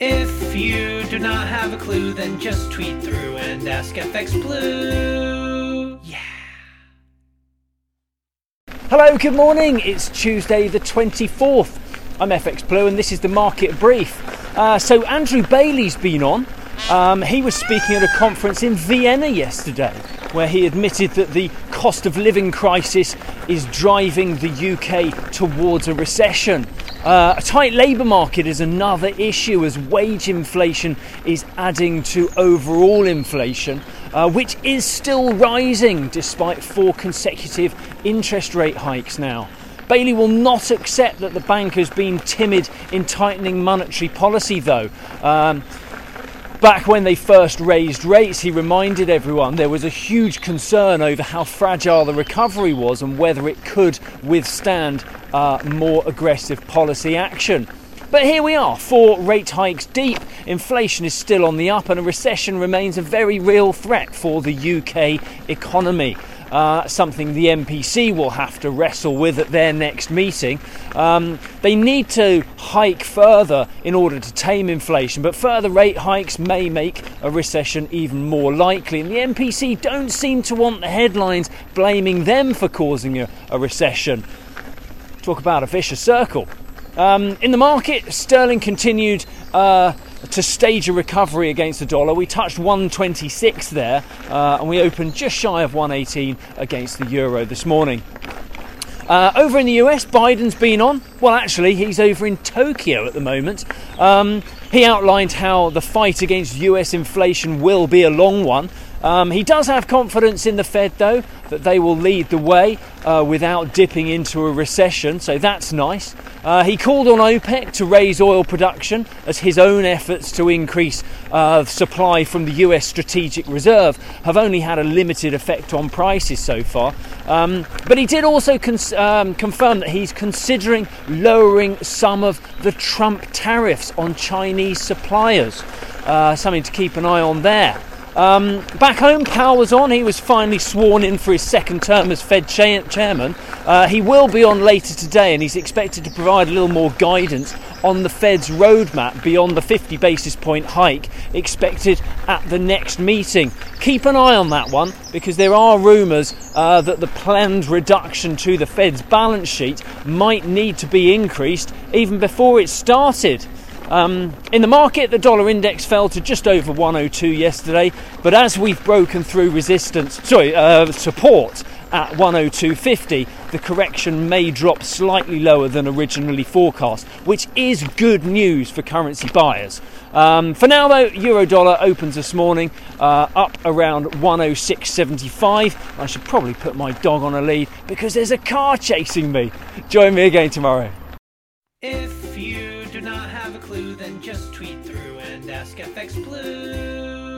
If you do not have a clue, then just tweet through and ask FX Blue. Yeah. Hello, good morning. It's Tuesday the 24th. I'm FX Blue and this is the Market Brief. So Andrew Bailey's been on. He was speaking at a conference in Vienna yesterday where he admitted that the cost of living crisis is driving the UK towards a recession. A tight labour market is another issue as wage inflation is adding to overall inflation, which is still rising despite 4 consecutive interest rate hikes now. Bailey will not accept that the bank has been timid in tightening monetary policy though. Back when they first raised rates, he reminded everyone there was a huge concern over how fragile the recovery was and whether it could withstand more aggressive policy action. But here we are, 4 rate hikes deep, inflation is still on the up and a recession remains a very real threat for the UK economy. Something the MPC will have to wrestle with at their next meeting. They need to hike further in order to tame inflation, but further rate hikes may make a recession even more likely. And the MPC don't seem to want the headlines blaming them for causing a recession. Talk about a vicious circle. In the market, sterling continued to stage a recovery against the dollar. We touched 126 there and we opened just shy of 118 against the euro this morning. Over in the US, Biden's been on. Well, actually, he's over in Tokyo at the moment. He outlined how the fight against US inflation will be a long one. He does have confidence in the Fed, though, that they will lead the way without dipping into a recession, so that's nice. He called on OPEC to raise oil production as his own efforts to increase supply from the US Strategic Reserve have only had a limited effect on prices so far. But he did also confirm that he's considering lowering some of the Trump tariffs on Chinese suppliers, something to keep an eye on there. Back home, Powell was on. He was finally sworn in for his second term as Fed chairman. He will be on later today and he's expected to provide a little more guidance on the Fed's roadmap beyond the 50 basis point hike expected at the next meeting. Keep an eye on that one because there are rumours that the planned reduction to the Fed's balance sheet might need to be increased even before it started. In the market, the dollar index fell to just over 102 yesterday, but as we've broken through support at 102.50, the correction may drop slightly lower than originally forecast, which is good news for currency buyers. For now, though, euro dollar opens this morning up around 106.75. I should probably put my dog on a lead because there's a car chasing me. Join me again tomorrow. If you do not have a clue, then just tweet through and ask FX Blue.